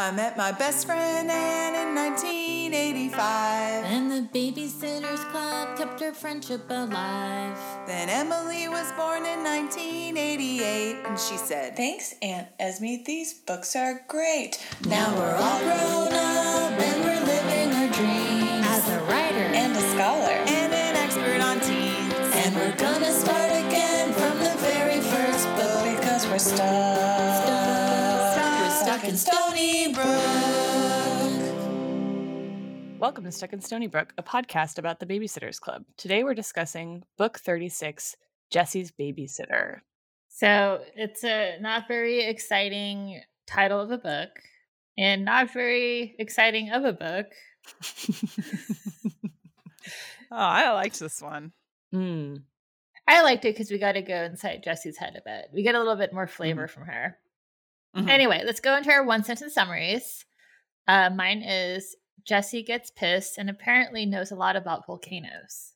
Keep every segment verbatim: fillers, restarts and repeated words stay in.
I met my best friend Anne in nineteen eighty-five. And the Babysitter's Club kept her friendship alive. Then Emily was born in nineteen eighty-eight, and she said, "Thanks, Aunt Esme, these books are great. Now we're all grown up and we're living our dreams. As a writer and a scholar and an expert on teens. And we're gonna start again from the very first book because we're stuck. Stuck in Stony Brook." Welcome to Stuck in Stony Brook, a podcast about the Babysitter's Club. Today we're discussing Book thirty-six, Jessi's Babysitter. So it's a not very exciting title of a book, and not very exciting of a book. Oh, I liked this one. Mm. I liked it because we got to go inside Jessi's head a bit. We get a little bit more flavor mm. from her. Mm-hmm. Anyway, let's go into our one-sentence summaries. Uh, mine is, Jessi gets pissed and apparently knows a lot about volcanoes.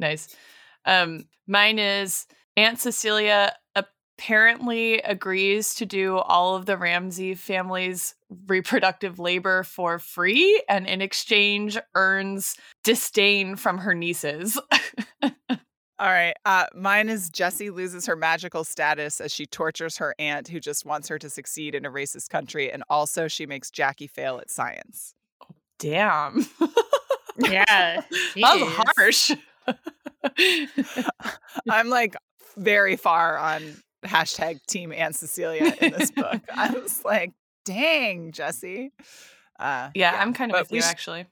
Nice. Um, mine is, Aunt Cecilia apparently agrees to do all of the Ramsey family's reproductive labor for free and in exchange earns disdain from her nieces. All right. Uh, mine is, Jessi loses her magical status as she tortures her aunt who just wants her to succeed in a racist country. And also she makes Jackie fail at science. Damn. Yeah. Geez. That was harsh. I'm like very far on hashtag Team Aunt Cecilia in this book. I was like, dang, Jessi. Uh, yeah, yeah, I'm kind of but with you, sh- actually.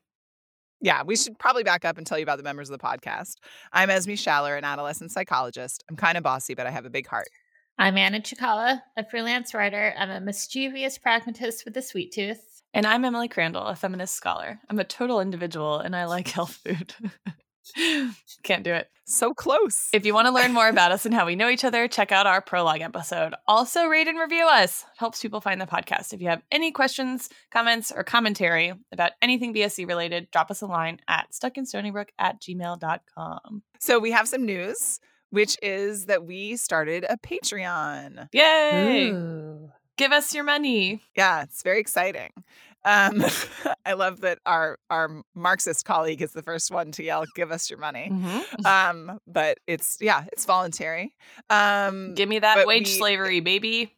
Yeah, we should probably back up and tell you about the members of the podcast. I'm Esme Schaller, an adolescent psychologist. I'm kind of bossy, but I have a big heart. I'm Anna Chakala, a freelance writer. I'm a mischievous pragmatist with a sweet tooth. And I'm Emily Crandall, a feminist scholar. I'm a total individual, and I like health food. Can't do it. So close. If you want to learn more about us and how we know each other, check out our prologue episode. Also, rate and review us. It helps people find the podcast. If you have any questions, comments, or commentary about anything B S C related, drop us a line at stuck in stony brook at gmail dot com. So we have some news, which is that we started a Patreon. Yay! Ooh. Give us your money. Yeah, it's very exciting. Um, I love that our, our Marxist colleague is the first one to yell, "Give us your money." Mm-hmm. Um, but it's, yeah, it's voluntary. Um, Give me that wage we, slavery, baby.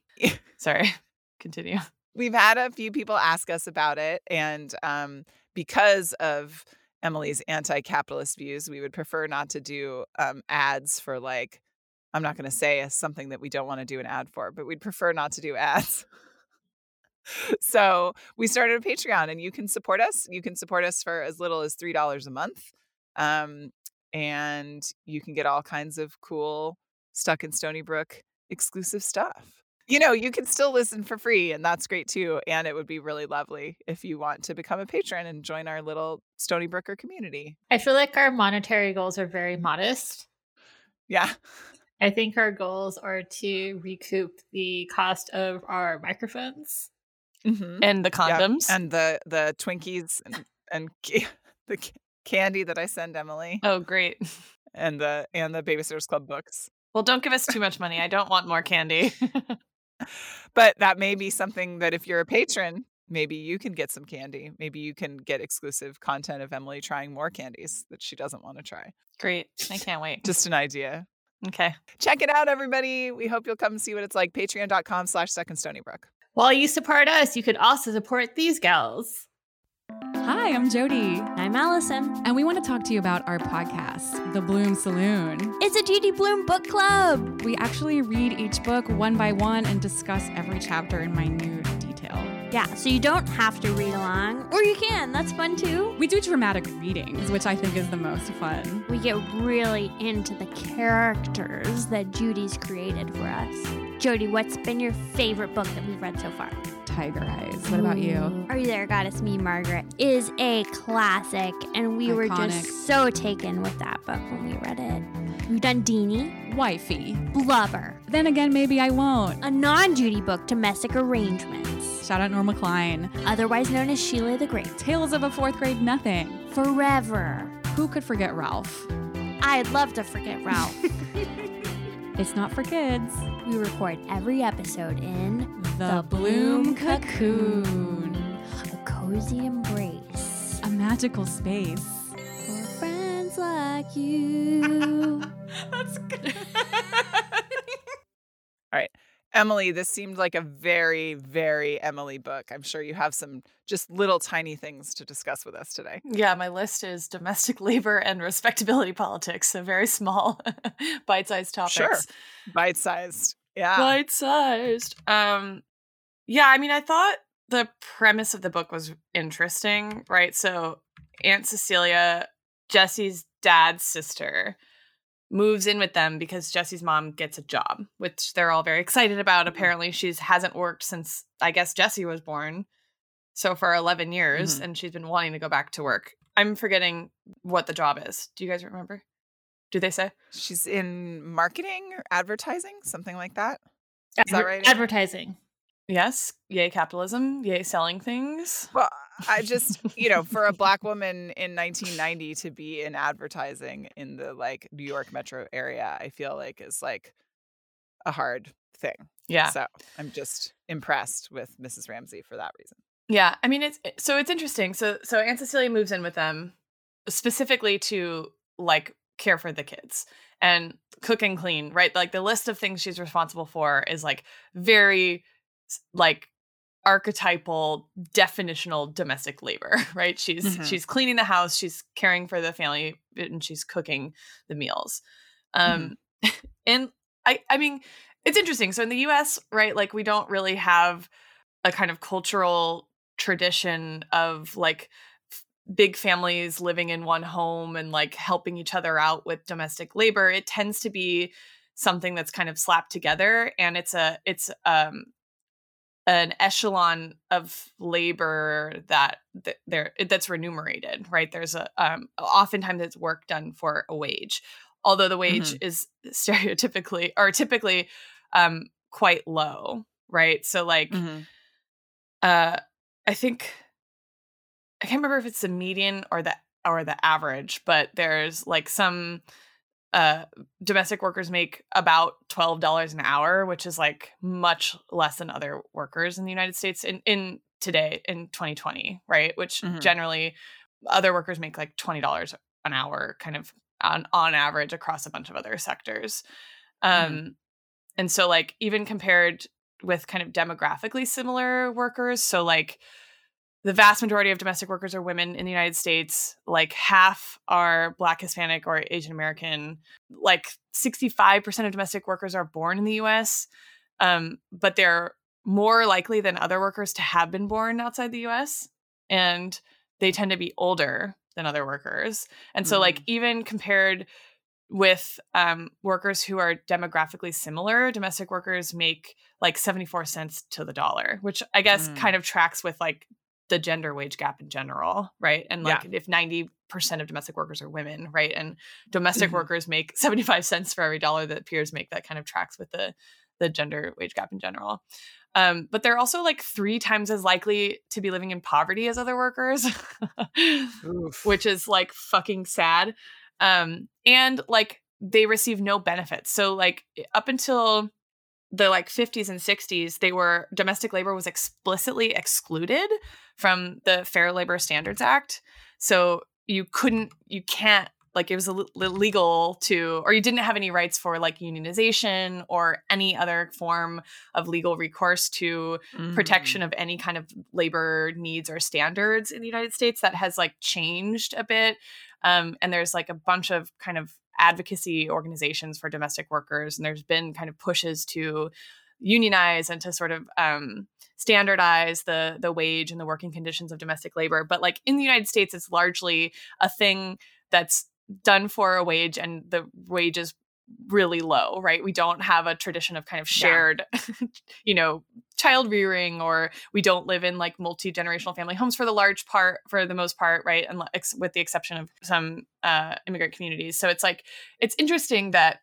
Sorry. Continue. We've had a few people ask us about it. And um, because of Emily's anti-capitalist views, we would prefer not to do um, ads for, like, I'm not going to say something that we don't want to do an ad for, but we'd prefer not to do ads. So we started a Patreon, and you can support us. You can support us for as little as three dollars a month. Um, and you can get all kinds of cool Stuck in Stony Brook exclusive stuff. You know, you can still listen for free, and that's great too. And it would be really lovely if you want to become a patron and join our little Stony Brooker community. I feel like our monetary goals are very modest. Yeah. I think our goals are to recoup the cost of our microphones. Mm-hmm. And the condoms. Yep. And the, the Twinkies and, and ca- the c- candy that I send Emily. Oh, great. And the and the Babysitter's Club books. Well, don't give us too much money. I don't want more candy. But that may be something that if you're a patron, maybe you can get some candy. Maybe you can get exclusive content of Emily trying more candies that she doesn't want to try. Great. I can't wait. Just an idea. Okay. Check it out, everybody. We hope you'll come see what it's like. Patreon.com slash secondstonybrook. While you support us, you could also support these gals. Hi, I'm Jody. I'm Allison. And we want to talk to you about our podcast, The Blume Saloon. It's a Judy Blume book club. We actually read each book one by one and discuss every chapter in minute detail. Yeah, so you don't have to read along, or you can. That's fun, too. We do dramatic readings, which I think is the most fun. We get really into the characters that Judy's created for us. Jody, what's been your favorite book that we've read so far? Tiger Eyes. What about you? Ooh. Are You There, Goddess? Me, Margaret is a classic, and we Iconic. were just so taken with that book when we read it. We've done Dini. Wifey. Lover. Then again, Maybe I Won't. A non-Judy book, Domestic Arrangements. Shout out Norma Klein. Otherwise known as Sheila the Great. Tales of a Fourth Grade Nothing. Forever. Who could forget Ralph? I'd love to forget Ralph. It's not for kids. We record every episode in The Bloom Cocoon. A cozy embrace. A magical space. For friends like you. That's good. All right. Emily, this seemed like a very, very Emily book. I'm sure you have some just little tiny things to discuss with us today. Yeah, my list is domestic labor and respectability politics. So very small, bite-sized topics. Sure. Bite-sized. Yeah. Bite-sized. Um, yeah, I mean, I thought the premise of the book was interesting, right? So Aunt Cecilia, Jessi's dad's sister, moves in with them because Jessi's mom gets a job, which they're all very excited about. Apparently, she hasn't worked since, I guess, Jessi was born. So for eleven years, mm-hmm. and she's been wanting to go back to work. I'm forgetting what the job is. Do you guys remember? Do they say? She's in marketing or advertising, something like that. Is Adver- that right? Advertising. Yes. Yay, capitalism. Yay, selling things. Well, I just, you know, for a Black woman in nineteen ninety to be in advertising in the, like, New York metro area, I feel like is, like, a hard thing. Yeah. So I'm just impressed with Missus Ramsey for that reason. Yeah. I mean, it's so it's interesting. So so Aunt Cecilia moves in with them specifically to, like, care for the kids and cook and clean, right? Like, the list of things she's responsible for is, like, very, like, archetypal definitional domestic labor, right? She's mm-hmm. she's cleaning the house, she's caring for the family, and she's cooking the meals. Um, mm-hmm. And I I mean, it's interesting. So in the U S, right, like, we don't really have a kind of cultural tradition of, like, f- big families living in one home and, like, helping each other out with domestic labor. It tends to be something that's kind of slapped together, and it's a it's um. an echelon of labor that th- there that's remunerated, right? There's a um oftentimes it's work done for a wage, although the wage mm-hmm. is stereotypically or typically um quite low, right? So, like, mm-hmm. uh I think I can't remember if it's the median or the or the average, but there's, like, some Uh, domestic workers make about twelve dollars an hour, which is, like, much less than other workers in the United States in, in today, in twenty twenty, right? Which mm-hmm. generally other workers make, like, twenty dollars an hour kind of on, on average across a bunch of other sectors. Um, mm-hmm. And so, like, even compared with kind of demographically similar workers, so, like, the vast majority of domestic workers are women in the United States. Like, half are Black, Hispanic, or Asian American. Like, sixty-five percent of domestic workers are born in the U S, um, but they're more likely than other workers to have been born outside the U S, and they tend to be older than other workers. And so, mm. like, even compared with um, workers who are demographically similar, domestic workers make, like, seventy-four cents to the dollar, which I guess mm. kind of tracks with, like, the gender wage gap in general, right? And, like, yeah. if ninety percent of domestic workers are women, right? And domestic mm-hmm. workers make seventy-five cents for every dollar that peers make, that kind of tracks with the, the gender wage gap in general. Um, but they're also, like, three times as likely to be living in poverty as other workers, which is, like, fucking sad. Um, and, like, they receive no benefits. So, like, up until the, like, fifties and sixties, they were domestic labor was explicitly excluded from the Fair Labor Standards Act. So you couldn't, you can't, like, it was illegal to, or you didn't have any rights for, like, unionization or any other form of legal recourse to mm-hmm. protection of any kind of labor needs or standards in the United States. That has, like, changed a bit. Um, and there's, like, a bunch of kind of advocacy organizations for domestic workers, and there's been kind of pushes to unionize and to sort of um, standardize the the wage and the working conditions of domestic labor. But, like, in the United States, it's largely a thing that's done for a wage, and the wage is really low, right? We don't have a tradition of kind of shared, yeah. you know, child rearing, or we don't live in, like, multi-generational family homes for the large part, for the most part, right? And ex- with the exception of some uh, immigrant communities. So it's, like, it's interesting that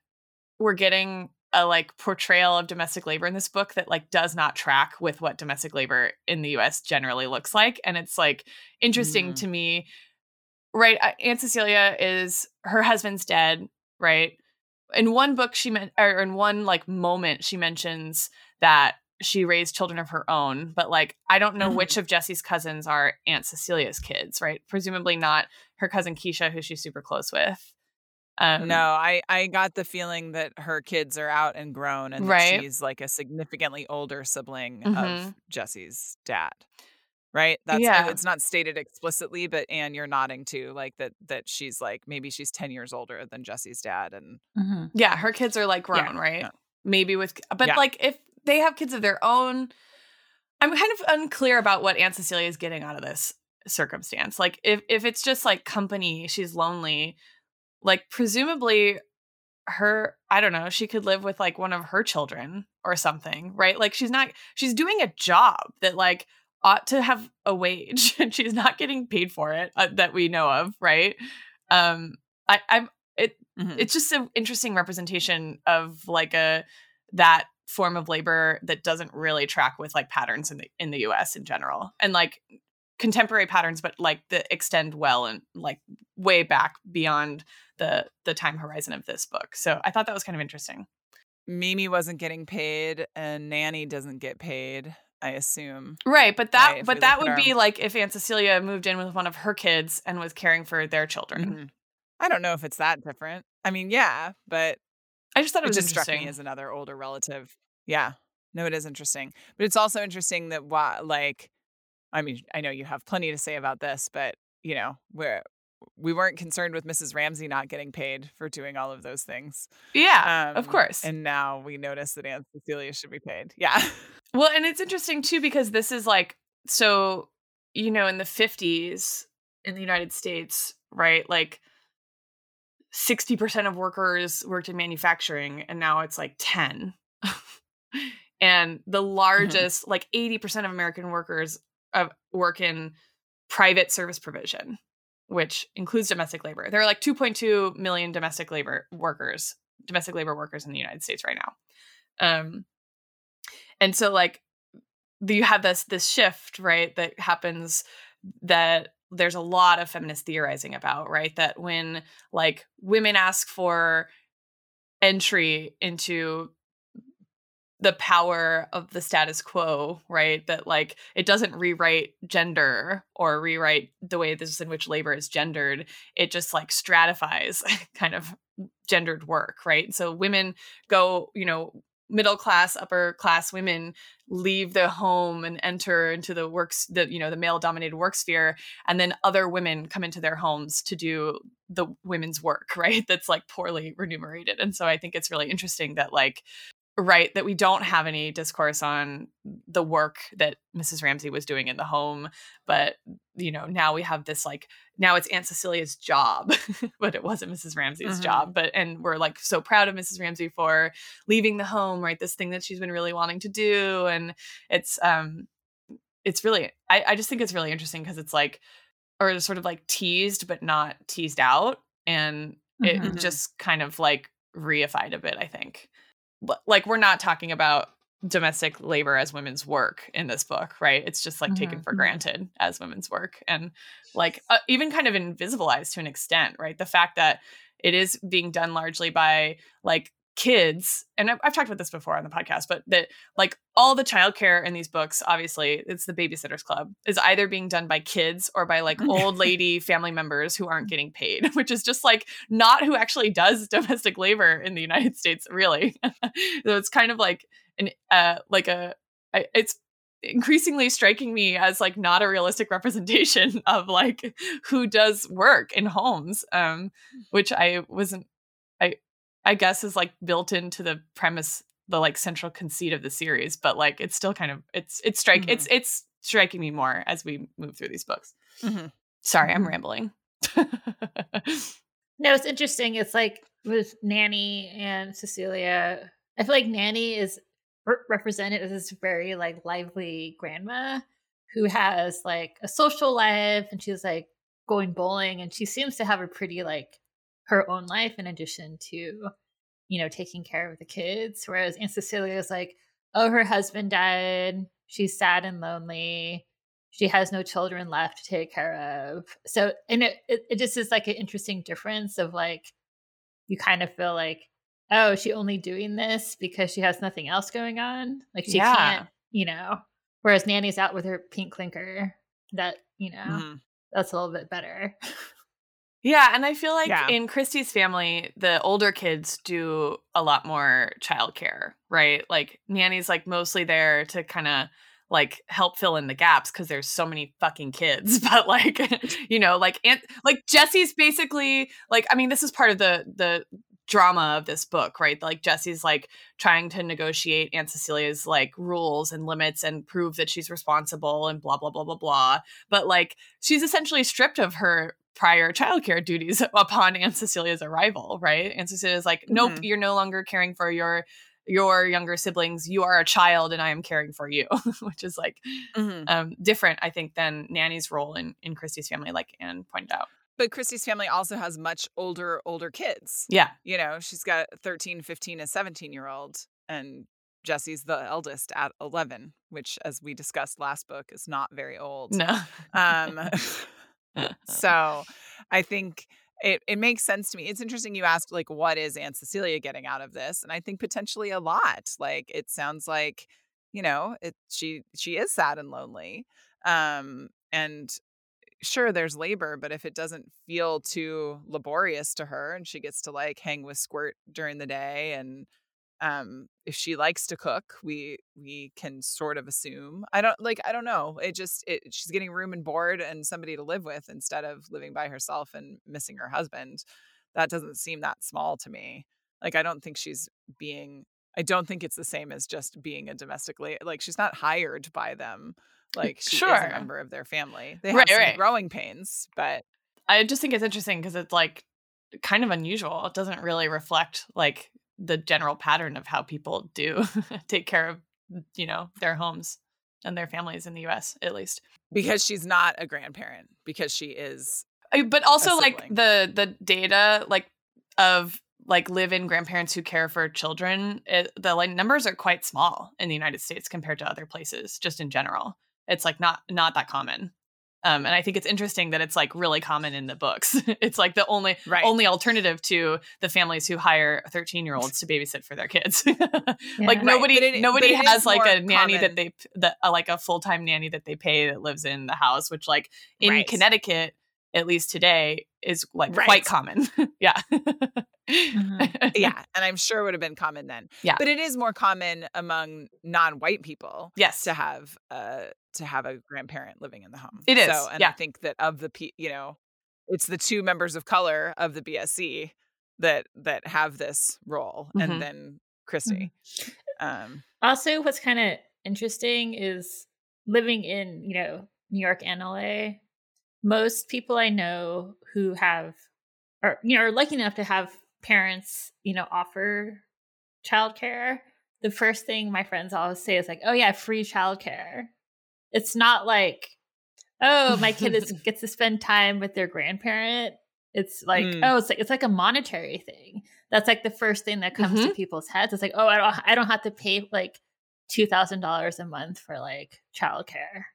we're getting a, like, portrayal of domestic labor in this book that, like, does not track with what domestic labor in the U S generally looks like. And it's, like, interesting mm. to me, right? Aunt Cecilia is, her husband's dead, right? In one book, she meant, or in one, like, moment, she mentions that she raised children of her own, but like, I don't know mm-hmm. which of Jessi's cousins are Aunt Cecilia's kids, right? Presumably not her cousin Keisha, who she's super close with. Um, no, I, I got the feeling that her kids are out and grown and right? that she's like a significantly older sibling mm-hmm. of Jessi's dad. Right? That's yeah. It's not stated explicitly, but Anne, you're nodding to like that that she's like maybe she's ten years older than Jessi's dad and mm-hmm. yeah, her kids are like grown, yeah, right? Yeah. Maybe with but yeah. like if they have kids of their own, I'm kind of unclear about what Aunt Cecilia is getting out of this circumstance. Like if if it's just like company, she's lonely, like presumably her, I don't know, she could live with like one of her children or something, right? Like she's not she's doing a job that like ought to have a wage and she's not getting paid for it uh, that we know of. Right. Um, I, I'm, it, mm-hmm. it's just an interesting representation of like a, that form of labor that doesn't really track with like patterns in the, in the U S in general and like contemporary patterns, but like the extend well and like way back beyond the, the time horizon of this book. So I thought that was kind of interesting. Mimi wasn't getting paid and Nanny doesn't get paid. I assume. Right. But that right, but that would be like if Aunt Cecilia moved in with one of her kids and was caring for their children. Mm-hmm. I don't know if it's that different. I mean, yeah, but I just thought it was it just interesting. Struck me as another older relative. Yeah. No, it is interesting. But it's also interesting that why, like, I mean, I know you have plenty to say about this, but, you know, we're, we weren't concerned with Missus Ramsey not getting paid for doing all of those things. Yeah, um, of course. And now we notice that Aunt Cecilia should be paid. Yeah. Well, and it's interesting, too, because this is like, so, you know, in the fifties in the United States, right, like sixty percent of workers worked in manufacturing and now it's like ten. And the largest, mm-hmm. like eighty percent of American workers uh, work in private service provision, which includes domestic labor. There are like two point two million domestic labor workers, domestic labor workers in the United States right now. Um And so, like, you have this this shift, right, that happens that there's a lot of feminist theorizing about, right, that when, like, women ask for entry into the power of the status quo, right, that, like, it doesn't rewrite gender or rewrite the way this in which labor is gendered. It just, like, stratifies kind of gendered work, right? So women go, you know, middle class, upper class women leave their home and enter into the works, the you know, the male dominated work sphere, and then other women come into their homes to do the women's work, right? That's like poorly remunerated. And so I think it's really interesting that like, right, that we don't have any discourse on the work that Missus Ramsey was doing in the home, but you know, now we have this like, now it's Aunt Cecilia's job, but it wasn't Missus Ramsey's mm-hmm. job. But, and we're like so proud of Missus Ramsey for leaving the home, right? This thing that she's been really wanting to do. And it's, um, it's really, I, I just think it's really interesting because it's like, or it's sort of like teased, but not teased out. And it mm-hmm. just kind of like reified a bit, I think. Like, we're not talking about domestic labor as women's work in this book, right? It's just like mm-hmm. taken for granted as women's work and like uh, even kind of invisibilized to an extent, right? The fact that it is being done largely by like kids. And I've, I've talked about this before on the podcast, but that like all the childcare in these books, obviously it's the Babysitter's Club, is either being done by kids or by like old lady family members who aren't getting paid, which is just like not who actually does domestic labor in the United States, really. So it's kind of like And uh, like a, I, it's increasingly striking me as like not a realistic representation of like who does work in homes, um, which I wasn't, I, I guess is like built into the premise, the like central conceit of the series. But like it's still kind of it's it's strike mm-hmm. it's it's striking me more as we move through these books. Mm-hmm. Sorry, I'm rambling. No, it's interesting. It's like with Nanny and Cecilia, I feel like Nanny is represented as this very like lively grandma who has like a social life and she's like going bowling and she seems to have a pretty like her own life in addition to, you know, taking care of the kids, whereas Aunt Cecilia is like, oh, her husband died, she's sad and lonely, she has no children left to take care of. So and it, it, it just is like an interesting difference of like you kind of feel like oh, is she only doing this because she has nothing else going on? Like she yeah. can't, you know, whereas Nanny's out with her pink clinker that, you know, mm-hmm. that's a little bit better. Yeah. And I feel like yeah. in Kristy's family, the older kids do a lot more childcare, right? Like Nanny's like mostly there to kind of like help fill in the gaps because there's so many fucking kids. But like, you know, like, Aunt, like Jessi's basically like, I mean, this is part of the, the drama of this book, right? Like Jessi's like trying to negotiate Aunt Cecilia's like rules and limits and prove that she's responsible and blah, blah, blah, blah, blah. But like, she's essentially stripped of her prior childcare duties upon Aunt Cecilia's arrival, right? Aunt Cecilia's like, nope, mm-hmm. you're no longer caring for your your younger siblings. You are a child, and I am caring for you, which is like mm-hmm. um, different, I think, than Nanny's role in in Kristy's family, like Anne pointed out. But Kristy's family also has much older older kids. Yeah, you know, she's got thirteen, fifteen, and seventeen year old, and Jessi's the eldest at eleven, which, as we discussed last book, is not very old. No. Um, so I think it, it makes sense to me. It's interesting you asked, like, what is Aunt Cecilia getting out of this? And I think potentially a lot. Like, it sounds like, you know, it, she she is sad and lonely. Um, and sure, there's labor, but if it doesn't feel too laborious to her and she gets to, like, hang with Squirt during the day and um, if she likes to cook, we we can sort of assume. I don't like. I don't know. It just it, she's getting room and board and somebody to live with instead of living by herself and missing her husband. That doesn't seem that small to me. Like I don't think she's being. I don't think it's the same as just being a domestic la-. Like she's not hired by them. Like she sure. is a member of their family. They have right, some right. growing pains, but I just think it's interesting because it's like kind of unusual. It doesn't really reflect like the general pattern of how people do take care of, you know, their homes and their families in the U S, at least. Because she's not a grandparent, because she is. But also like the the data like of like live-in grandparents who care for children, it, the like numbers are quite small in the United States compared to other places, just in general. It's like not not that common. Um, and I think it's interesting that it's like really common in the books. It's like the only right. only alternative to the families who hire thirteen year olds to babysit for their kids. yeah. Like nobody right. it, nobody has like a nanny common. that they that uh, like a full time nanny that they pay that lives in the house, which like in right. Connecticut, at least today, is like right. quite common. yeah. mm-hmm. Yeah. And I'm sure it would have been common then. Yeah. But it is more common among non-white people. Yes. To have uh to have a grandparent living in the home. It is. So, and yeah. I think that of the, P, you know, it's the two members of color of the B S C that, that have this role. Mm-hmm. And then Kristy. Mm-hmm. Um, also, what's kind of interesting is living in, you know, New York and L A, most people I know who have, or, you know, are lucky enough to have parents, you know, offer childcare. The first thing my friends always say is like, oh yeah, free childcare. It's not like, oh, my kid is, gets to spend time with their grandparent. It's like, mm. oh, it's like it's like a monetary thing. That's like the first thing that comes mm-hmm. to people's heads. It's like, oh, I don't, I don't have to pay like two thousand dollars a month for like childcare.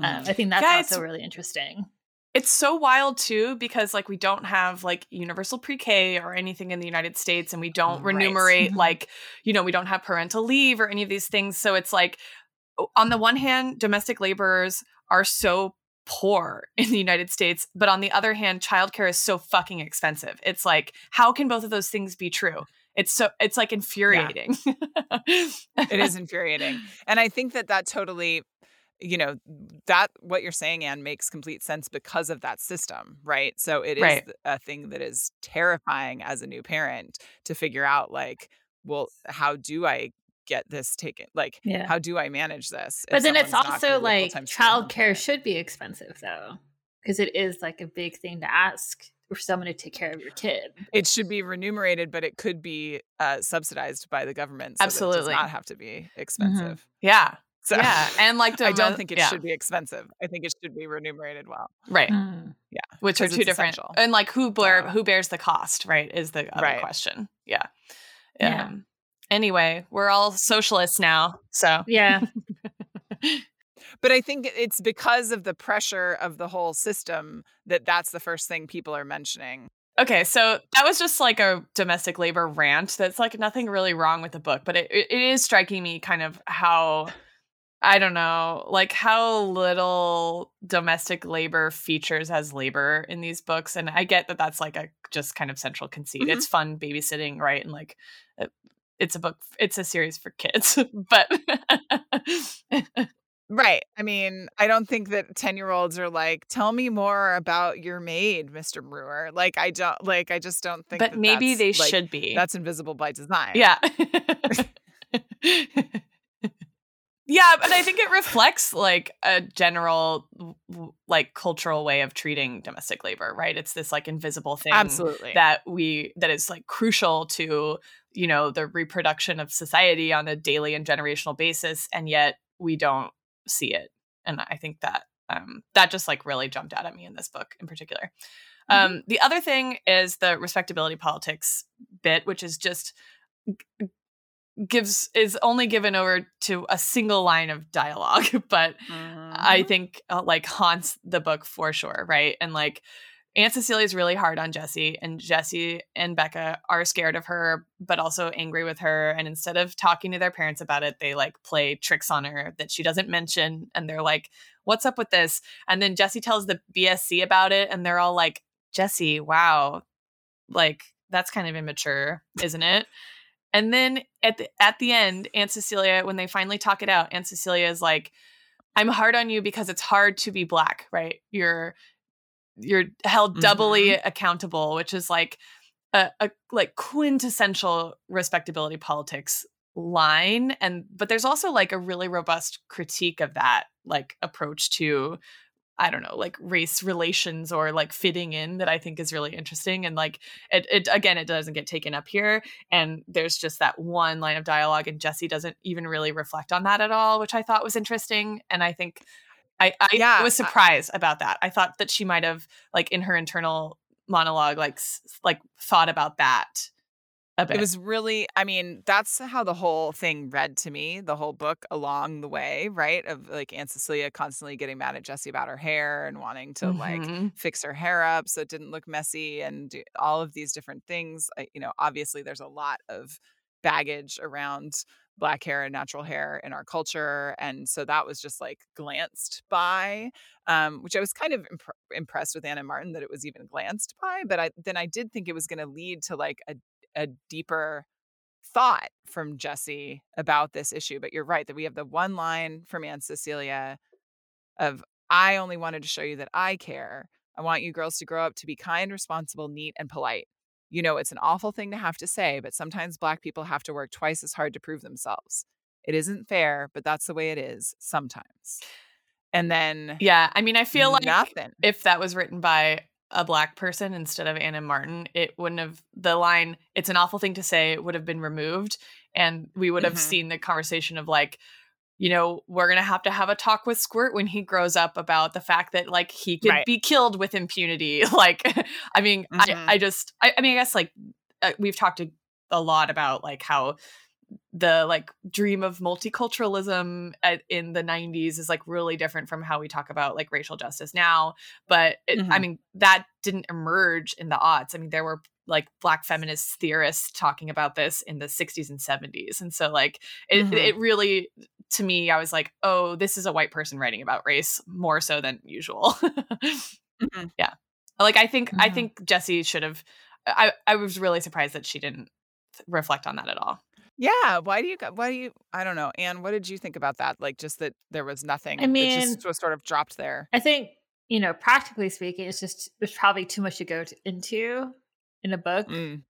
Mm. Um, I think that's yeah, also really interesting. It's so wild too, because like we don't have like universal pre-K or anything in the United States, and we don't right. remunerate like, you know, we don't have parental leave or any of these things. So it's like, on the one hand, domestic laborers are so poor in the United States, but on the other hand, childcare is so fucking expensive. It's like, how can both of those things be true? It's so, it's like infuriating. Yeah. It is infuriating. And I think that that totally, you know, that what you're saying, Anne, makes complete sense because of that system, right? So it is right. a thing that is terrifying as a new parent to figure out like, well, how do I get this taken, like yeah. how do I manage this? But then it's also like childcare should be expensive though, because it is like a big thing to ask for someone to take care of your kid. It should be remunerated, but it could be uh subsidized by the government, so absolutely that it does not have to be expensive. Mm-hmm. yeah so yeah and like I don't think it yeah. should be expensive. I think it should be remunerated well. Right. Mm. Yeah, which are two different essential. And like who bear, yeah. who bears the cost, right, is the other right. question. yeah yeah, yeah. Anyway, we're all socialists now, so. Yeah. But I think it's because of the pressure of the whole system that that's the first thing people are mentioning. Okay, so that was just like a domestic labor rant. That's like nothing really wrong with the book, but it, it is striking me kind of how, I don't know, like how little domestic labor features as labor in these books. And I get that that's like a just kind of central conceit. Mm-hmm. It's fun babysitting, right? And like it's a book, it's a series for kids, but... Right. I mean, I don't think that ten-year-olds are like, tell me more about your maid, Mister Brewer. Like, I don't, like, I just don't think. But that maybe that's, they like, should be. That's invisible by design. Yeah. Yeah, but I think it reflects like a general, like, cultural way of treating domestic labor. Right. It's this like invisible thing. Absolutely. That we that is like crucial to, you know, the reproduction of society on a daily and generational basis, and yet we don't see it. And I think that um that just like really jumped out at me in this book in particular. Um mm-hmm. The other thing is the respectability politics bit, which is just g- gives is only given over to a single line of dialogue, but mm-hmm. I think uh, like haunts the book for sure, right? And like Aunt Cecilia is really hard on Jessi, and Jessi and Becca are scared of her, but also angry with her. And instead of talking to their parents about it, they like play tricks on her that she doesn't mention. And they're like, what's up with this? And then Jessi tells the B S C about it. And they're all like, Jessi, wow, like that's kind of immature, isn't it? And then at the, at the end, Aunt Cecilia, when they finally talk it out, Aunt Cecilia is like, I'm hard on you because it's hard to be black, right? You're You're held doubly mm-hmm. accountable, which is like a, a like quintessential respectability politics line. And but there's also like a really robust critique of that like approach to, I don't know, like race relations or like fitting in that I think is really interesting. And like it, it again, it doesn't get taken up here. And there's just that one line of dialogue, and Jessi doesn't even really reflect on that at all, which I thought was interesting. And I think. I, I yeah. was surprised about that. I thought that she might have, like, in her internal monologue, like, s- like thought about that a bit. It was really, I mean, that's how the whole thing read to me, the whole book along the way, right? Of, like, Aunt Cecilia constantly getting mad at Jessi about her hair and wanting to, mm-hmm. like, fix her hair up so it didn't look messy and do all of these different things. I, you know, obviously there's a lot of baggage around Black hair and natural hair in our culture. And so that was just like glanced by, um, which I was kind of imp- impressed with Anna Martin that it was even glanced by. But I, then I did think it was going to lead to like a, a deeper thought from Jessi about this issue. But you're right that we have the one line from Aunt Cecilia of, I only wanted to show you that I care. I want you girls to grow up to be kind, responsible, neat, and polite. You know, it's an awful thing to have to say, but sometimes Black people have to work twice as hard to prove themselves. It isn't fair, but that's the way it is sometimes. And then... Yeah, I mean, I feel like nothing. If that was written by a Black person instead of Anna Martin, it wouldn't have... The line, it's an awful thing to say, would have been removed. And we would have mm-hmm. seen the conversation of like, you know, we're going to have to have a talk with Squirt when he grows up about the fact that, like, he could right. be killed with impunity. Like, I mean, mm-hmm. I, I just, I, I mean, I guess, like, uh, we've talked a, a lot about, like, how the, like, dream of multiculturalism at, in the nineties is, like, really different from how we talk about, like, racial justice now. But, it, mm-hmm. I mean, that didn't emerge in the aughts. I mean, there were, like, Black feminist theorists talking about this in the sixties and seventies. And so, like, it, mm-hmm. it really... To me, I was like, oh, this is a white person writing about race more so than usual. mm-hmm. Yeah. Like, I think mm-hmm. I think Jessi should have I, I was really surprised that she didn't reflect on that at all. Yeah. Why do you why do you I don't know. Anne, what did you think about that? Like, just that there was nothing. I mean, it just was sort of dropped there. I think, you know, practically speaking, it's just there's probably too much to go to, into in a book. Mm.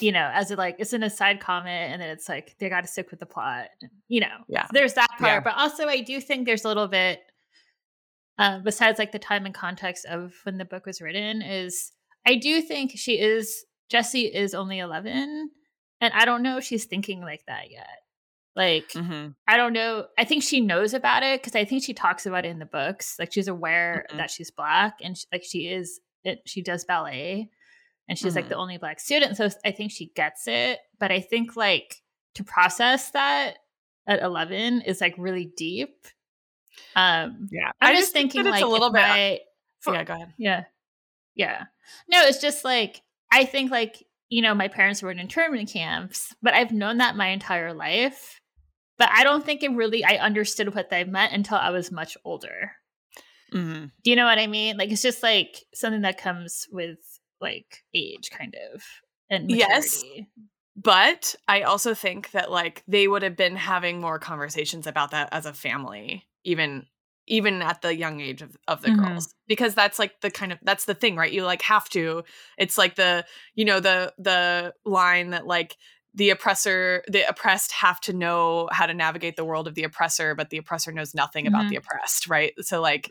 You know, as it like, it's an aside comment and then it's like, they got to stick with the plot, you know, yeah. There's that part. Yeah. But also I do think there's a little bit, uh, besides like the time and context of when the book was written is, I do think she is, Jessi is only eleven and I don't know if she's thinking like that yet. Like, mm-hmm. I don't know. I think she knows about it because I think she talks about it in the books. Like she's aware mm-hmm. that she's Black and she, like she is, it, she does ballet. And she's mm-hmm. like the only Black student. So I think she gets it. But I think like to process that at eleven is like really deep. Um, yeah. I'm I just, just think thinking that it's like a little bit. I, for, yeah, go ahead. Yeah. Yeah. No, it's just like, I think like, you know, my parents were in internment camps, but I've known that my entire life. But I don't think it really, I understood what they meant until I was much older. Mm-hmm. Do you know what I mean? Like, it's just like something that comes with like age kind of. And maturity. Yes. But I also think that like they would have been having more conversations about that as a family, even even at the young age of, of the mm-hmm. girls, because that's like the kind of that's the thing, right? You like have to. It's like the, you know, the the line that like the oppressor, the oppressed have to know how to navigate the world of the oppressor, but the oppressor knows nothing mm-hmm. about the oppressed, right? So like,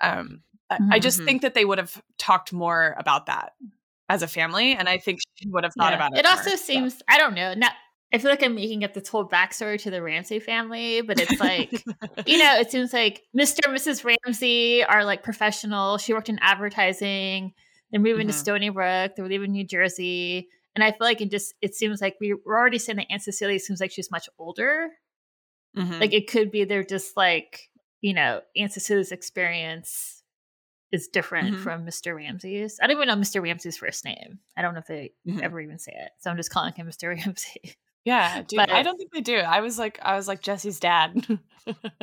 um, mm-hmm. I just think that they would have talked more about that as a family, and I think she would have thought yeah. about it. It more, also seems, so. I don't know, not, I feel like I'm making up this whole backstory to the Ramsey family, but it's like, you know, it seems like Mister and Missus Ramsey are like professional. She worked in advertising. They're moving mm-hmm. to Stony Brook. They're leaving New Jersey. And I feel like it just, it seems like we were already saying that Aunt Cecilia seems like she's much older. Mm-hmm. Like it could be they're just like, you know, Aunt Cecilia's experience is different mm-hmm. from Mister Ramsey's. I don't even know Mister Ramsey's first name. I don't know if they mm-hmm. ever even say it. So I'm just calling him Mister Ramsey. Yeah, dude, but, I don't think they do. I was like, I was like Jesse's dad.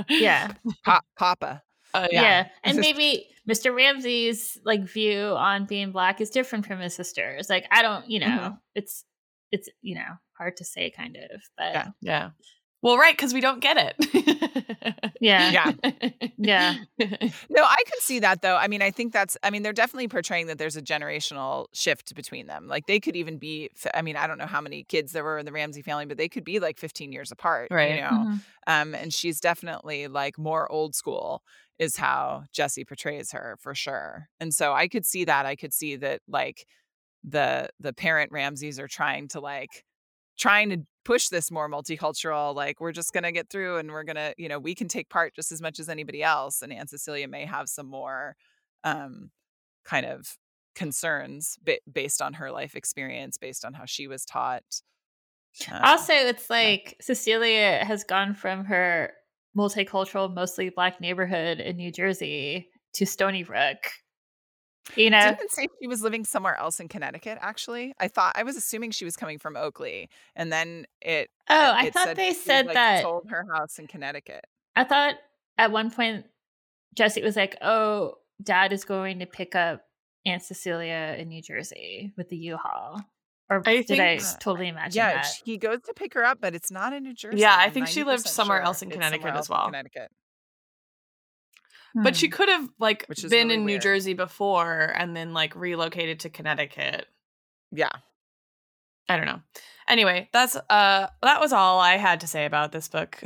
yeah. Pa- Papa. Uh, yeah. yeah. And this maybe is- Mister Ramsey's like view on being black is different from his sister's. Like, I don't, you know, mm-hmm. it's, it's, you know, hard to say kind of, but yeah. yeah. Well, right, because we don't get it. yeah. Yeah. Yeah. No, I could see that, though. I mean, I think that's, I mean, they're definitely portraying that there's a generational shift between them. Like, they could even be, I mean, I don't know how many kids there were in the Ramsey family, but they could be, like, fifteen years apart, right. you know? Mm-hmm. Um, and she's definitely, like, more old school is how Jessi portrays her, for sure. And so I could see that. I could see that, like, the the parent Ramseys are trying to, like, trying to push this more multicultural, like, we're just going to get through and we're going to, you know, we can take part just as much as anybody else. And Aunt Cecilia may have some more um, kind of concerns b- based on her life experience, based on how she was taught. Um, also, it's like yeah. Cecilia has gone from her multicultural, mostly black neighborhood in New Jersey to Stony Brook. You know, didn't say she was living somewhere else in Connecticut. Actually, I thought I was assuming she was coming from Oakley, and then it. Oh, it, I it thought said they said like, that sold her house in Connecticut. I thought at one point Jessi was like, "Oh, Dad is going to pick up Aunt Cecilia in New Jersey with the U-Haul." Or I did think, I totally imagine yeah, that? Yeah, he goes to pick her up, but it's not in New Jersey. Yeah, I think she lived somewhere sure else in Connecticut else as well. Connecticut. But she could have, like, been really in weird. New Jersey before and then, like, relocated to Connecticut. Yeah. I don't know. Anyway, that's uh, that was all I had to say about this book.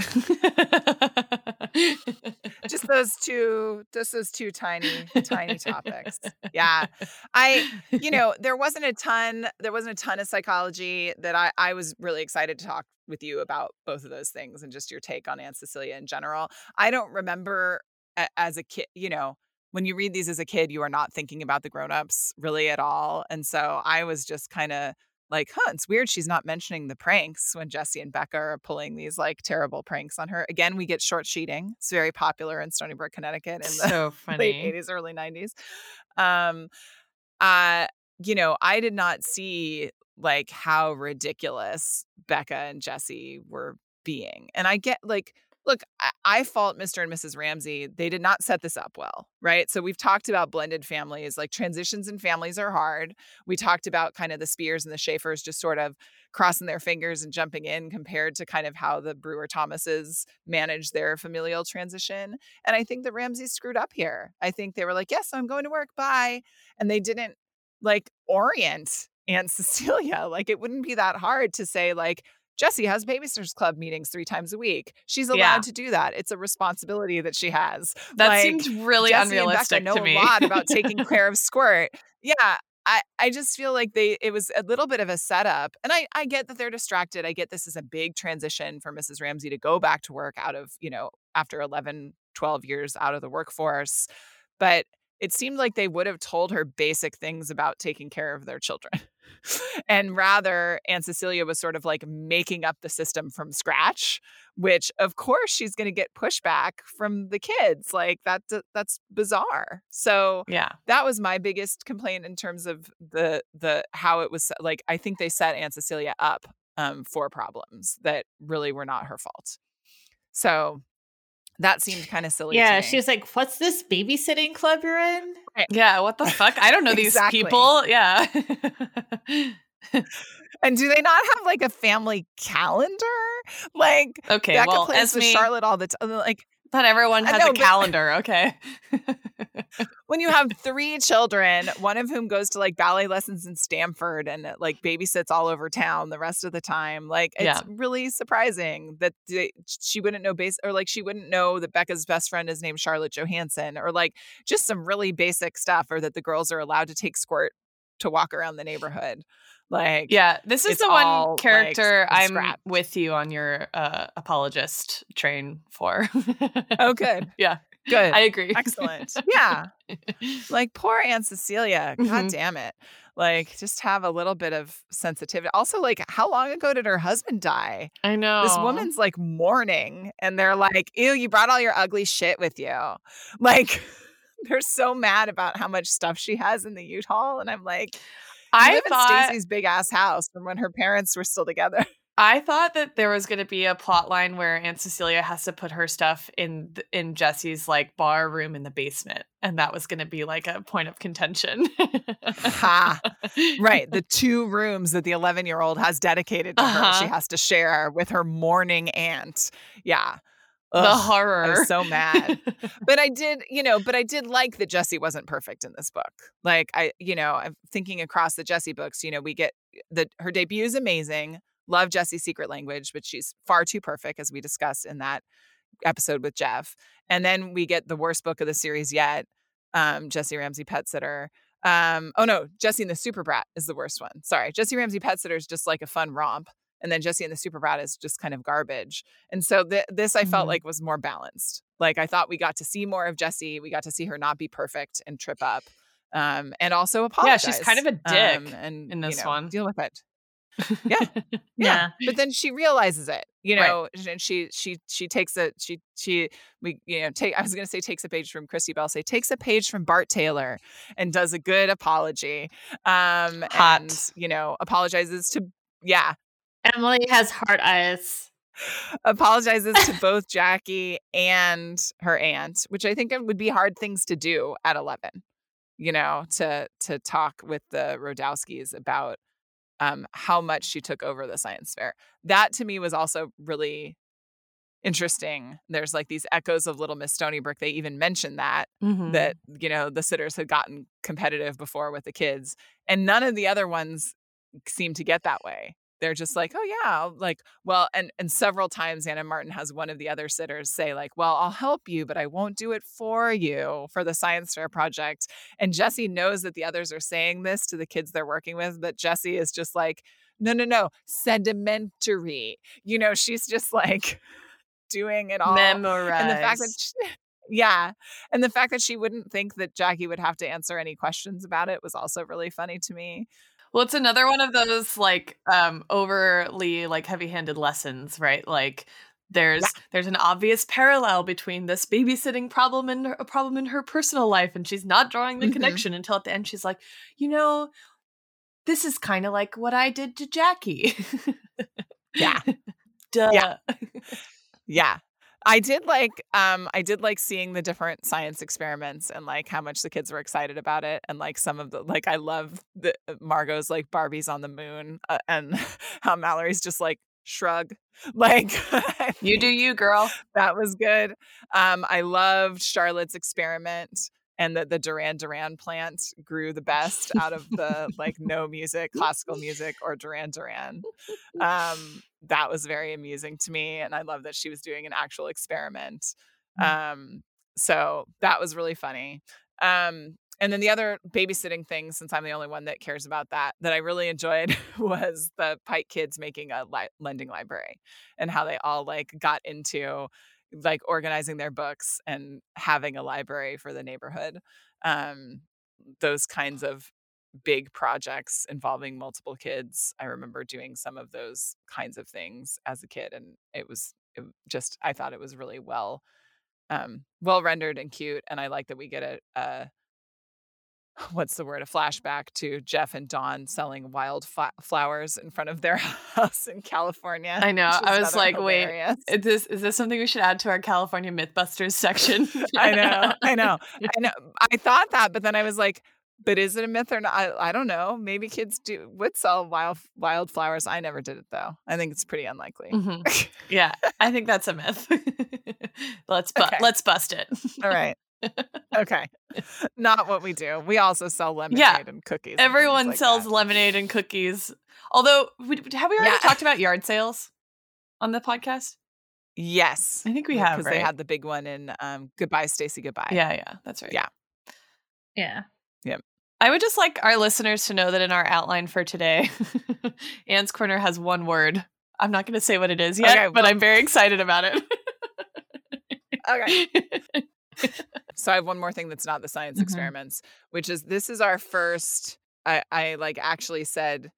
Just those two, just those two tiny, tiny topics. Yeah. I, you know, there wasn't a ton, there wasn't a ton of psychology that I, I was really excited to talk with you about both of those things and just your take on Aunt Cecilia in general. I don't remember... As a kid, you know, when you read these as a kid, you are not thinking about the grownups really at all. And so I was just kind of like, huh, it's weird she's not mentioning the pranks when Jessi and Becca are pulling these like terrible pranks on her. Again, we get short sheeting. It's very popular in Stony Brook, Connecticut in the so funny. late eighties, early nineties. Um, uh, you know, I did not see like how ridiculous Becca and Jessi were being. And I get like, Look, I, I fault Mister and Missus Ramsey. They did not set this up well, right? So we've talked about blended families, like transitions in families are hard. We talked about kind of the Spears and the Schaefers just sort of crossing their fingers and jumping in compared to kind of how the Brewer Thomases managed their familial transition. And I think the Ramseys screwed up here. I think they were like, yes, I'm going to work, bye. And they didn't like orient Aunt Cecilia. Like it wouldn't be that hard to say like, Jessi has Babysitter's Club meetings three times a week. She's allowed yeah. to do that. It's a responsibility that she has. That like, seems really Jessi unrealistic and Becca to know me. know a lot about taking care of Squirt. Yeah, I, I just feel like they it was a little bit of a setup. And I, I get that they're distracted. I get this is a big transition for Missus Ramsey to go back to work out of, you know, after eleven, twelve years out of the workforce. But it seemed like they would have told her basic things about taking care of their children. And rather, Aunt Cecilia was sort of like making up the system from scratch, which of course she's going to get pushback from the kids. Like that, that's bizarre. So yeah, that was my biggest complaint in terms of the, the, how it was like, I think they set Aunt Cecilia up um, for problems that really were not her fault. So that seemed kind of silly. Yeah, to me. She was like, what's this babysitting club you're in? Right. Yeah, what the fuck? I don't know these exactly. people. Yeah. And do they not have like a family calendar? Like, okay, Becca well, plays Esme, with Charlotte all the time. Like, not everyone has know, a calendar. Okay. When you have three children, one of whom goes to like ballet lessons in Stanford and like babysits all over town the rest of the time, like it's yeah. really surprising that they, she wouldn't know base or like she wouldn't know that Becca's best friend is named Scarlett Johansson, or like just some really basic stuff, or that the girls are allowed to take Squirt to walk around the neighborhood. Like, yeah, this is the one character like, I'm scrap. with you on your uh, apologist train for. Oh, good. Yeah. Good. I agree. Excellent. Yeah. Like poor Aunt Cecilia. God mm-hmm. damn it. Like just have a little bit of sensitivity. Also, like how long ago did her husband die? I know. This woman's like mourning and they're like, ew, you brought all your ugly shit with you. Like they're so mad about how much stuff she has in the U-Haul. And I'm like, I live thought in Stacey's big ass house from when her parents were still together. I thought that there was going to be a plot line where Aunt Cecilia has to put her stuff in in Jessi's like bar room in the basement, and that was going to be like a point of contention. Ha! Right, the two rooms that the eleven-year-old has dedicated to uh-huh. her, she has to share with her mourning aunt. Yeah. Ugh, the horror. I was so mad. But I did, you know, but I did like that Jessi wasn't perfect in this book. Like I, you know, I'm thinking across the Jessi books, you know, we get that her debut is amazing. Love Jessi's secret language, but she's far too perfect, as we discussed in that episode with Jeff. And then we get the worst book of the series yet, um, Jessi Ramsey Pet Sitter. Um, oh, no, Jessi and the Super Brat is the worst one. Sorry, Jessi Ramsey Pet Sitter is just like a fun romp. And then Jessi and the Super Brat is just kind of garbage. And so th- this I mm-hmm. felt like was more balanced. Like I thought we got to see more of Jessi. We got to see her not be perfect and trip up um, and also apologize. Yeah, she's kind of a dick um, and, in this you know, one. Deal with it. Yeah, yeah, yeah. But then she realizes it, you know, right. and she she she takes a she she we you know take I was gonna say takes a page from Kristy, but I'll say takes a page from Bart Taylor and does a good apology, um, Hot. and you know apologizes to yeah. Emily has heart eyes. Apologizes to both Jackie and her aunt, which I think would be hard things to do at eleven, you know, to to talk with the Rodowskis about. Um, how much she took over the science fair. That to me was also really interesting. There's like these echoes of Little Miss Stony Brook. They even mentioned that, mm-hmm. that, you know, the sitters had gotten competitive before with the kids, and none of the other ones seem to get that way. They're just like, oh yeah, like, well, and, and several times Anna Martin has one of the other sitters say like, well, I'll help you, but I won't do it for you for the science fair project. And Jessi knows that the others are saying this to the kids they're working with, but Jessi is just like, no, no, no, sedimentary. You know, she's just like doing it all. Memorize. And the fact that she, yeah. And the fact that she wouldn't think that Jackie would have to answer any questions about it was also really funny to me. Well, it's another one of those like um, overly like heavy-handed lessons, right? Like there's yeah. there's an obvious parallel between this babysitting problem and her, a problem in her personal life, and she's not drawing the mm-hmm. connection until at the end she's like, you know, this is kind of like what I did to Jackie. yeah. Duh. Yeah. yeah. I did like um, I did like seeing the different science experiments and like how much the kids were excited about it, and like some of the like I love the Margot's like Barbie's on the moon uh, and how Mallory's just like shrug like you do you girl. That was good. Um, I loved Charlotte's experiment and that the Duran Duran plant grew the best out of the like no music, classical music or Duran Duran. Um, that was very amusing to me. And I love that she was doing an actual experiment. Um, so that was really funny. Um, and then the other babysitting thing, since I'm the only one that cares about that, that I really enjoyed was the Pike kids making a li- lending library and how they all like got into like organizing their books and having a library for the neighborhood. Um, those kinds of big projects involving multiple kids. I remember doing some of those kinds of things as a kid, and it was it just, I thought it was really well, um, well rendered and cute. And I like that we get a, a what's the word, a flashback to Jeff and Dawn selling wild f- flowers in front of their house in California. I know. I was like, hilarious. Wait, is this, is this something we should add to our California Mythbusters section? I know, I know, I know. I thought that, but then I was like, but is it a myth or not? I, I don't know. Maybe kids do would sell wild wildflowers. I never did it though. I think it's pretty unlikely. Mm-hmm. Yeah, I think that's a myth. let's bu- okay. let's bust it. All right. Okay. Not what we do. We also sell lemonade yeah. and cookies. Everyone like sells that. lemonade and cookies. Although, we, have we already yeah. talked about yard sales on the podcast? Yes, I think we have. Because right? they had the big one in um, "Goodbye, Stacy, Goodbye." Yeah, yeah, that's right. Yeah, yeah. Yep. I would just like our listeners to know that in our outline for today, Anne's Corner has one word. I'm not going to say what it is yet, okay, well, but I'm very excited about it. Okay. So I have one more thing that's not the science mm-hmm. experiments, which is this is our first. I, I like actually said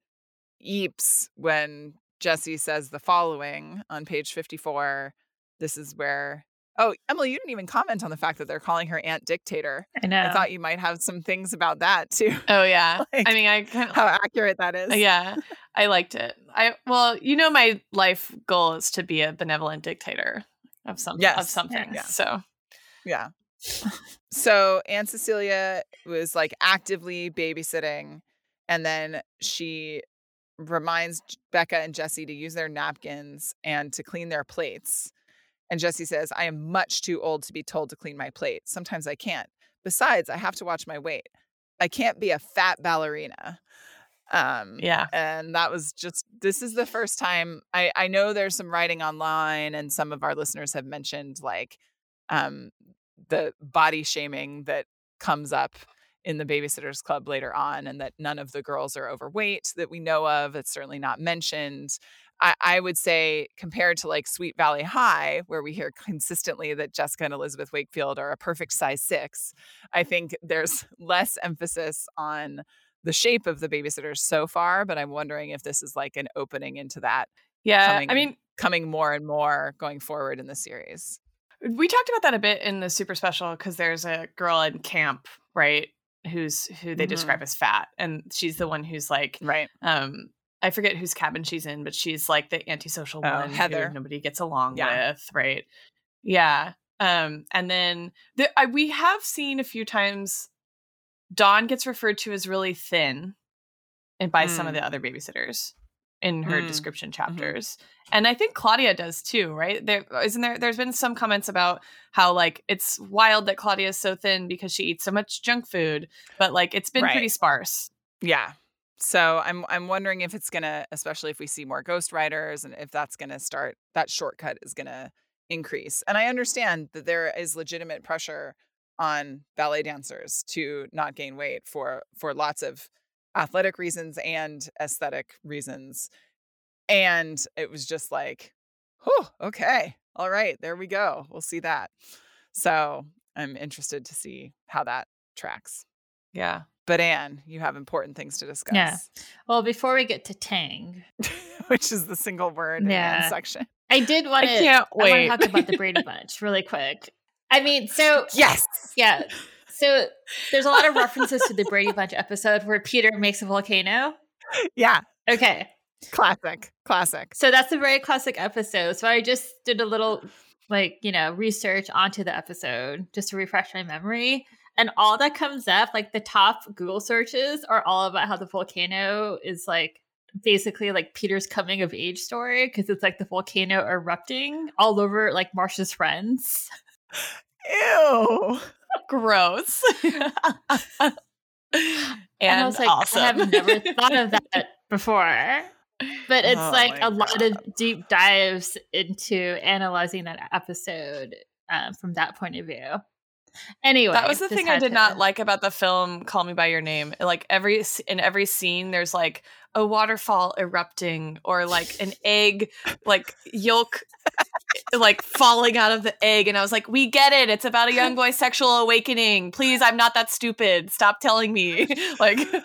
eeps when Jessi says the following on page fifty-four. This is where. Oh, Emily, you didn't even comment on the fact that they're calling her Aunt Dictator. I know. I thought you might have some things about that, too. Oh, yeah. Like, I mean, I kind of... How accurate that is. Yeah. I liked it. I Well, you know, my life goal is to be a benevolent dictator of, some, yes. of something. Yes. So, yeah. So Aunt Cecilia was, like, actively babysitting, and then she reminds Becca and Jessi to use their napkins and to clean their plates. And Jessi says, I am much too old to be told to clean my plate. Sometimes I can't. Besides, I have to watch my weight. I can't be a fat ballerina. Um, yeah. And that was just, this is the first time. I, I know there's some writing online, and some of our listeners have mentioned like um, the body shaming that comes up in the Babysitter's Club later on, and that none of the girls are overweight that we know of. It's certainly not mentioned. I, I would say compared to like Sweet Valley High, where we hear consistently that Jessica and Elizabeth Wakefield are a perfect size six, I think there's less emphasis on the shape of the babysitters so far, but I'm wondering if this is like an opening into that. Yeah, coming, I mean, coming more and more going forward in the series. We talked about that a bit in the Super Special, because there's a girl in camp, right, who's who they mm-hmm. describe as fat, and she's the one who's like, right, um. I forget whose cabin she's in, but she's like the antisocial oh, one Heather. Who nobody gets along yeah. with, right? Yeah. Um, and then there, I, we have seen a few times Dawn gets referred to as really thin and by mm. some of the other babysitters in her mm. description chapters. Mm-hmm. And I think Claudia does too, right? There, isn't there? There's been some comments about how like it's wild that Claudia is so thin because she eats so much junk food, but like it's been right. pretty sparse. Yeah. So I'm I'm wondering if it's going to, especially if we see more ghostwriters, and if that's going to start, that shortcut is going to increase. And I understand that there is legitimate pressure on ballet dancers to not gain weight for, for lots of athletic reasons and aesthetic reasons. And it was just like, oh, okay, all right, there we go. We'll see that. So I'm interested to see how that tracks. Yeah. But Anne, you have important things to discuss. Yeah. Well, before we get to Tang, which is the single word in yeah. Anne's section, I did want to. I can't wait. I want to talk about the Brady Bunch really quick. I mean, so yes, yeah. So there's a lot of references to the Brady Bunch episode where Peter makes a volcano. Yeah. Okay. Classic. Classic. So that's a very classic episode. So I just did a little, like you know, research onto the episode just to refresh my memory. And all that comes up, like the top Google searches are all about how the volcano is like basically like Peter's coming of age story, because it's like the volcano erupting all over like Marsha's friends. Ew. Gross. and, and I was like, awesome. I have never thought of that before. But it's oh like a God. lot of deep dives into analyzing that episode um, from that point of view. Anyway, that was the thing I did to... not like about the film Call Me by Your Name. Like every in every scene, there's like a waterfall erupting or like an egg, like yolk like falling out of the egg. And I was like, we get it. It's about a young boy's sexual awakening. Please, I'm not that stupid. Stop telling me. Like, yeah.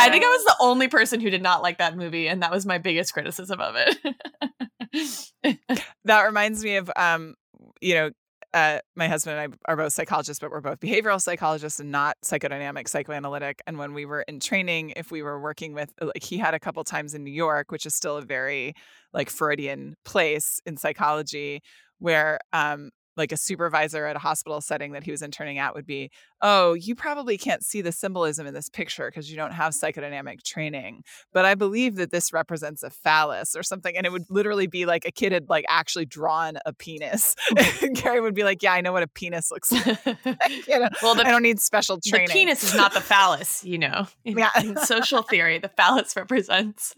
I think I was the only person who did not like that movie. And that was my biggest criticism of it. That reminds me of, um, you know, Uh, my husband and I are both psychologists, but we're both behavioral psychologists and not psychodynamic, psychoanalytic. And when we were in training, if we were working with, like, he had a couple times in New York, which is still a very like Freudian place in psychology, where um, like a supervisor at a hospital setting that he was interning at would be, oh, you probably can't see the symbolism in this picture because you don't have psychodynamic training, but I believe that this represents a phallus or something. And it would literally be like a kid had like actually drawn a penis. And Gary would be like, yeah, I know what a penis looks like. Like, you know, well, the, I don't need special training. The penis is not the phallus, you know. In, yeah. In social theory, the phallus represents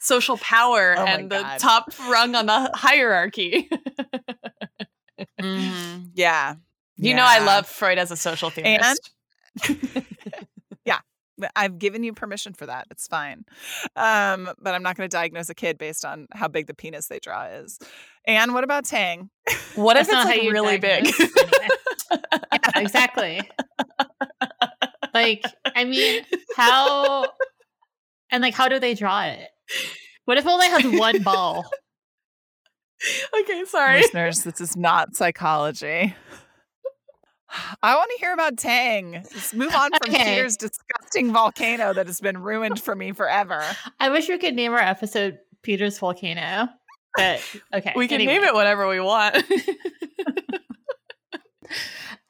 social power oh and God. the top rung on the hierarchy. Mm-hmm. Yeah. You yeah. know, I love Freud as a social theorist. And, yeah, I've given you permission for that. It's fine. Um, but I'm not going to diagnose a kid based on how big the penis they draw is. And what about Tang? What if it's like really big? Yeah, exactly. Like, I mean, how, and like, how do they draw it? What if it only has one ball? Okay, sorry. Listeners, this is not psychology. I want to hear about Tang. Let's move on from okay. Peter's disgusting volcano that has been ruined for me forever. I wish we could name our episode Peter's Volcano. But okay. We can anyway. name it whatever we want.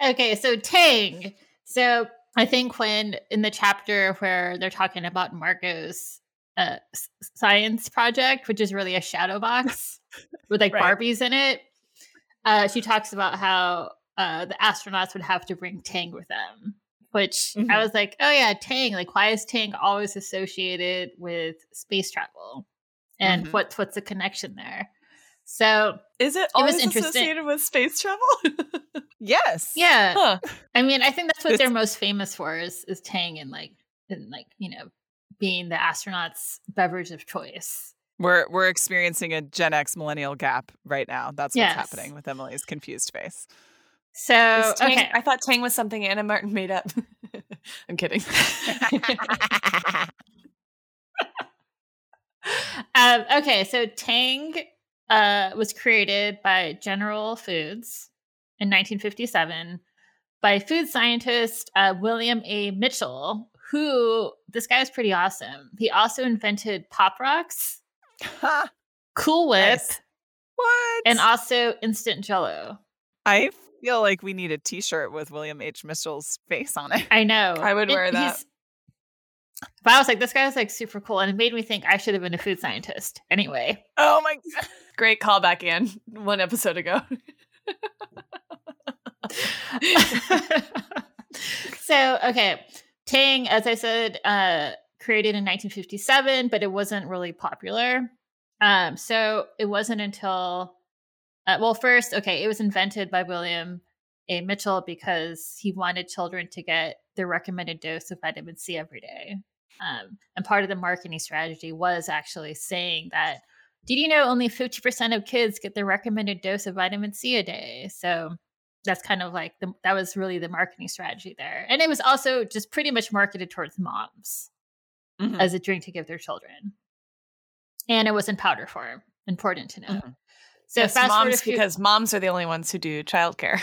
Okay, so Tang. So I think when in the chapter where they're talking about Marco's uh, science project, which is really a shadow box with like right. Barbies in it, uh, she talks about how Uh, the astronauts would have to bring Tang with them, which mm-hmm. I was like, oh yeah, Tang. Like, why is Tang always associated with space travel? And mm-hmm. what's what's the connection there? So is it always it was associated with space travel? Yes. Yeah. Huh. I mean, I think that's what it's- they're most famous for is is Tang and like and like you know being the astronauts' beverage of choice. We're we're experiencing a Gen X millennial gap right now. That's what's yes. happening with Emily's confused face. So Tang, okay. I thought Tang was something Anna Martin made up. I'm kidding. um, okay, so Tang uh, was created by General Foods in nineteen fifty-seven by food scientist uh, William A. Mitchell, who this guy was pretty awesome. He also invented Pop Rocks, huh. Cool Whip, nice. What, and also Instant Jello. I feel like we need a T-shirt with William H. Mitchell's face on it. I know. I would it, wear that. But I was like, this guy was like super cool, and it made me think I should have been a food scientist anyway. Oh my God! Great callback, Anne. One episode ago. So okay, Tang, as I said, uh, created in nineteen fifty-seven, but it wasn't really popular. Um, so it wasn't until. Uh, well, first, okay, it was invented by William A. Mitchell because he wanted children to get their recommended dose of vitamin C every day. Um, and part of the marketing strategy was actually saying that, did you know only fifty percent of kids get their recommended dose of vitamin C a day? So that's kind of like, the, that was really the marketing strategy there. And it was also just pretty much marketed towards moms mm-hmm. as a drink to give their children. And it was in powder form, important to know. Mm-hmm. So yes, fast moms, few- because moms are the only ones who do childcare.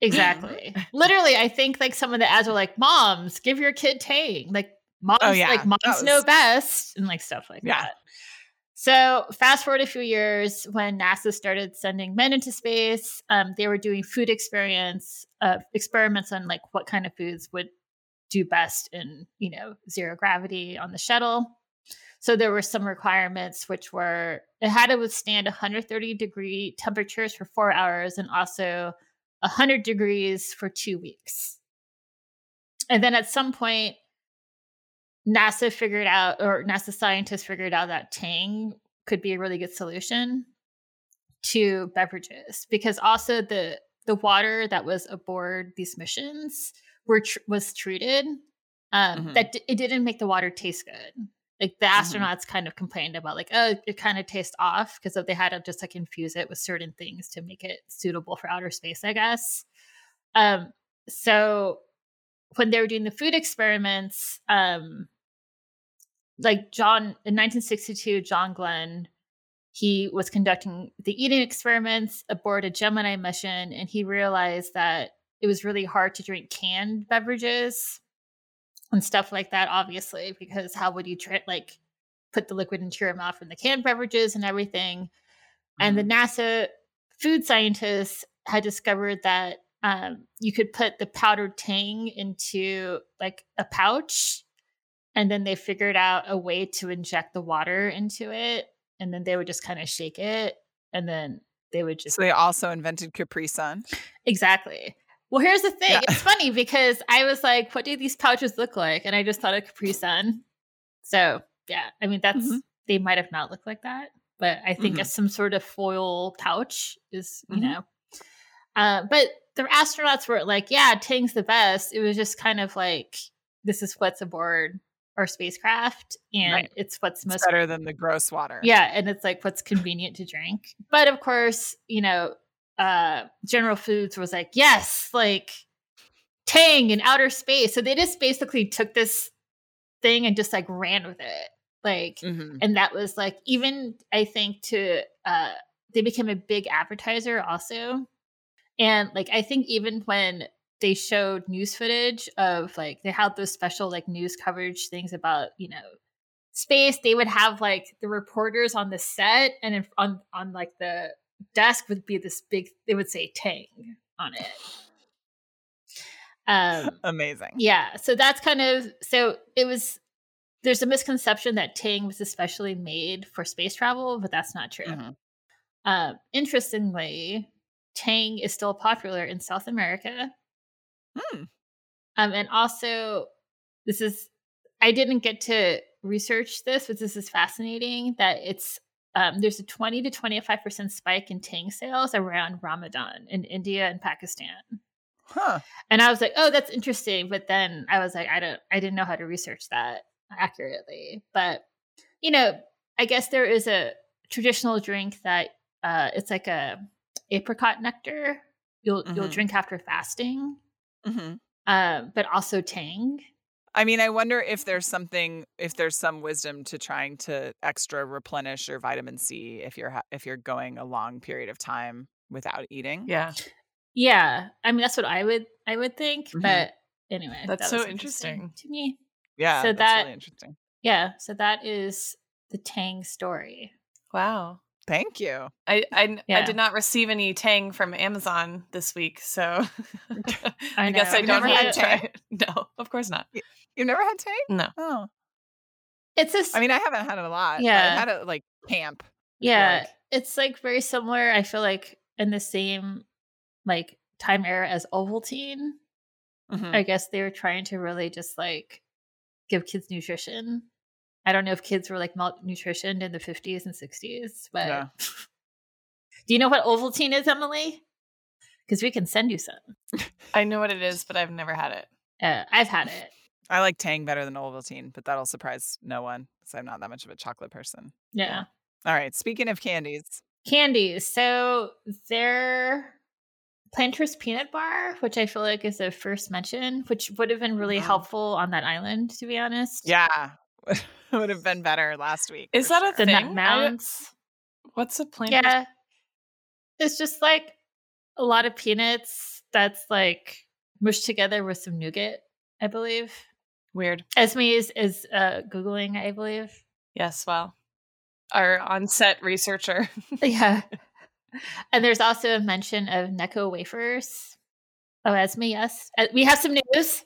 Exactly. Literally, I think like some of the ads were like, "Moms, give your kid Tang." Like moms, oh, yeah. like moms was- know best, and like stuff like yeah. that. So fast forward a few years when NASA started sending men into space, um, they were doing food experience uh, experiments on like what kind of foods would do best in you know zero gravity on the shuttle. So there were some requirements, which were it had to withstand one hundred thirty degree temperatures for four hours and also one hundred degrees for two weeks. And then at some point, NASA figured out, or NASA scientists figured out that Tang could be a really good solution to beverages because also the the water that was aboard these missions were was treated um, mm-hmm. that d- it didn't make the water taste good. Like the astronauts mm-hmm. kind of complained about like, oh, it kind of tastes off because they had to just like infuse it with certain things to make it suitable for outer space, I guess. Um, so when they were doing the food experiments, um, like John in nineteen sixty-two, John Glenn, he was conducting the eating experiments aboard a Gemini mission, and he realized that it was really hard to drink canned beverages and stuff like that, obviously, because how would you try, like put the liquid into your mouth from the canned beverages and everything. Mm-hmm. And the NASA food scientists had discovered that um, you could put the powdered Tang into like a pouch, and then they figured out a way to inject the water into it, and then they would just kind of shake it, and then they would just... So they also invented Capri Sun? Exactly. Well, here's the thing. Yeah. It's funny because I was like, what do these pouches look like? And I just thought of Capri Sun. So, yeah. I mean, that's... Mm-hmm. They might have not looked like that, but I think mm-hmm. some sort of foil pouch is, you mm-hmm. know... Uh, but the astronauts weren't like, yeah, Tang's the best. It was just kind of like, this is what's aboard our spacecraft, and right. it's what's most it's better than the gross water. Yeah, and it's like what's convenient to drink. But of course, you know, uh, General Foods was like, yes, like Tang in outer space. So they just basically took this thing and just like ran with it, like, mm-hmm. and that was like even I think to uh, they became a big advertiser also, and like I think even when they showed news footage of like, they had those special like news coverage things about, you know, space. They would have like the reporters on the set, and in, on, on like the desk would be this big, they would say Tang on it. Um, Amazing. Yeah. So that's kind of, so it was, there's a misconception that Tang was especially made for space travel, but that's not true. Mm-hmm. Um, interestingly, Tang is still popular in South America. Hmm. Um, and also, this is, I didn't get to research this, but this is fascinating that it's, um, there's a twenty to twenty-five percent spike in Tang sales around Ramadan in India and Pakistan. Huh. And I was like, oh, that's interesting. But then I was like, I don't, I didn't know how to research that accurately. But, you know, I guess there is a traditional drink that uh, it's like a apricot nectar. You'll, mm-hmm. you'll drink after fasting. Mm-hmm. Uh, but also Tang. I mean, I wonder if there's something, if there's some wisdom to trying to extra replenish your vitamin C if you're ha- if you're going a long period of time without eating. Yeah, yeah. I mean, that's what I would I would think. Mm-hmm. But anyway, that's that so interesting, interesting to me. Yeah, so that's that, really interesting. Yeah, so that is the Tang story. Wow. Thank you. I I, yeah. I did not receive any Tang from Amazon this week, so I, I guess I don't have Tang. No, of course not. You, you've never had Tang? No. Oh, it's a. I mean, I haven't had it a lot. Yeah, I've had it like camp. Yeah, like. It's like very similar. I feel like in the same like time era as Ovaltine. Mm-hmm. I guess they were trying to really just like give kids nutrition. I don't know if kids were like malnutritioned in the fifties and sixties, but yeah. Do you know what Ovaltine is, Emily? Because we can send you some. I know what it is, but I've never had it. Uh, I've had it. I like Tang better than Ovaltine, but that'll surprise no one because I'm not that much of a chocolate person. Yeah. yeah. All right. Speaking of candies. Candies. So their Planters Peanut Bar, which I feel like is a first mention, which would have been really oh. helpful on that island, to be honest. Yeah. Would have been better last week. Is that sure. a thing? The nut mounds. What's a Planters? Yeah, it's just like a lot of peanuts that's like mushed together with some nougat, I believe. Weird. Esme is is uh, googling, I believe. Yes, well, our on-set researcher. yeah, and there's also a mention of Necco Wafers. Oh, Esme, yes, we have some news.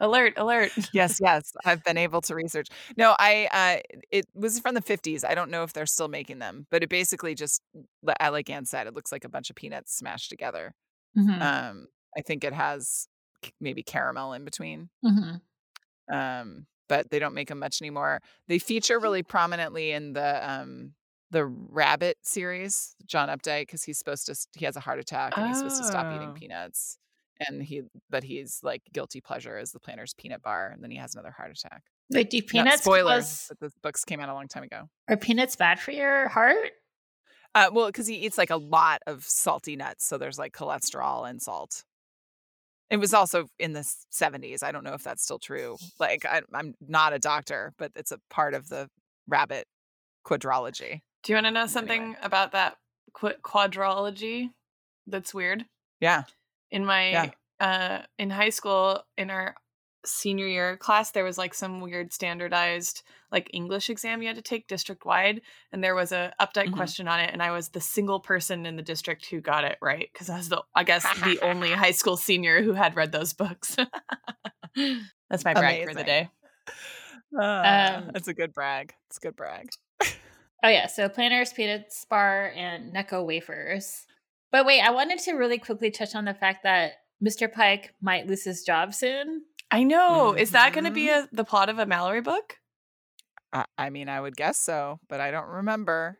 Alert, alert. Yes, yes. I've been able to research. No, I, uh, it was from the fifties. I don't know if they're still making them, but it basically just, like Anne said, it looks like a bunch of peanuts smashed together. Mm-hmm. Um, I think it has maybe caramel in between. Mm-hmm. Um, but they don't make them much anymore. They feature really prominently in the, um, the Rabbit series, John Updike, because he's supposed to, he has a heart attack and oh. he's supposed to stop eating peanuts. and he that he's like guilty pleasure is the Planter's peanut bar, and then he has another heart attack. Wait, do peanuts? Spoilers. Cause... the books came out a long time ago. Are peanuts bad for your heart? Uh, well, because he eats like a lot of salty nuts, so there's like cholesterol and salt. It was also in the seventies. I don't know if that's still true. Like, I, I'm not a doctor, but it's a part of the rabbit quadrilogy. Do you want to know something anyway. about that qu- quadrilogy? That's weird. Yeah. In my yeah. uh, in high school, in our senior year class, there was like some weird standardized like English exam you had to take district wide, and there was a update mm-hmm. question on it, and I was the single person in the district who got it right, because I was the I guess the only high school senior who had read those books. That's my brag Amazing. for the day. Uh, um, that's a good brag. It's a good brag. Oh yeah, so Planters, Peanuts Bar, and Necco Wafers. But wait, I wanted to really quickly touch on the fact that Mister Pike might lose his job soon. I know. Mm-hmm. Is that going to be a, the plot of a Mallory book? I, I mean, I would guess so, but I don't remember.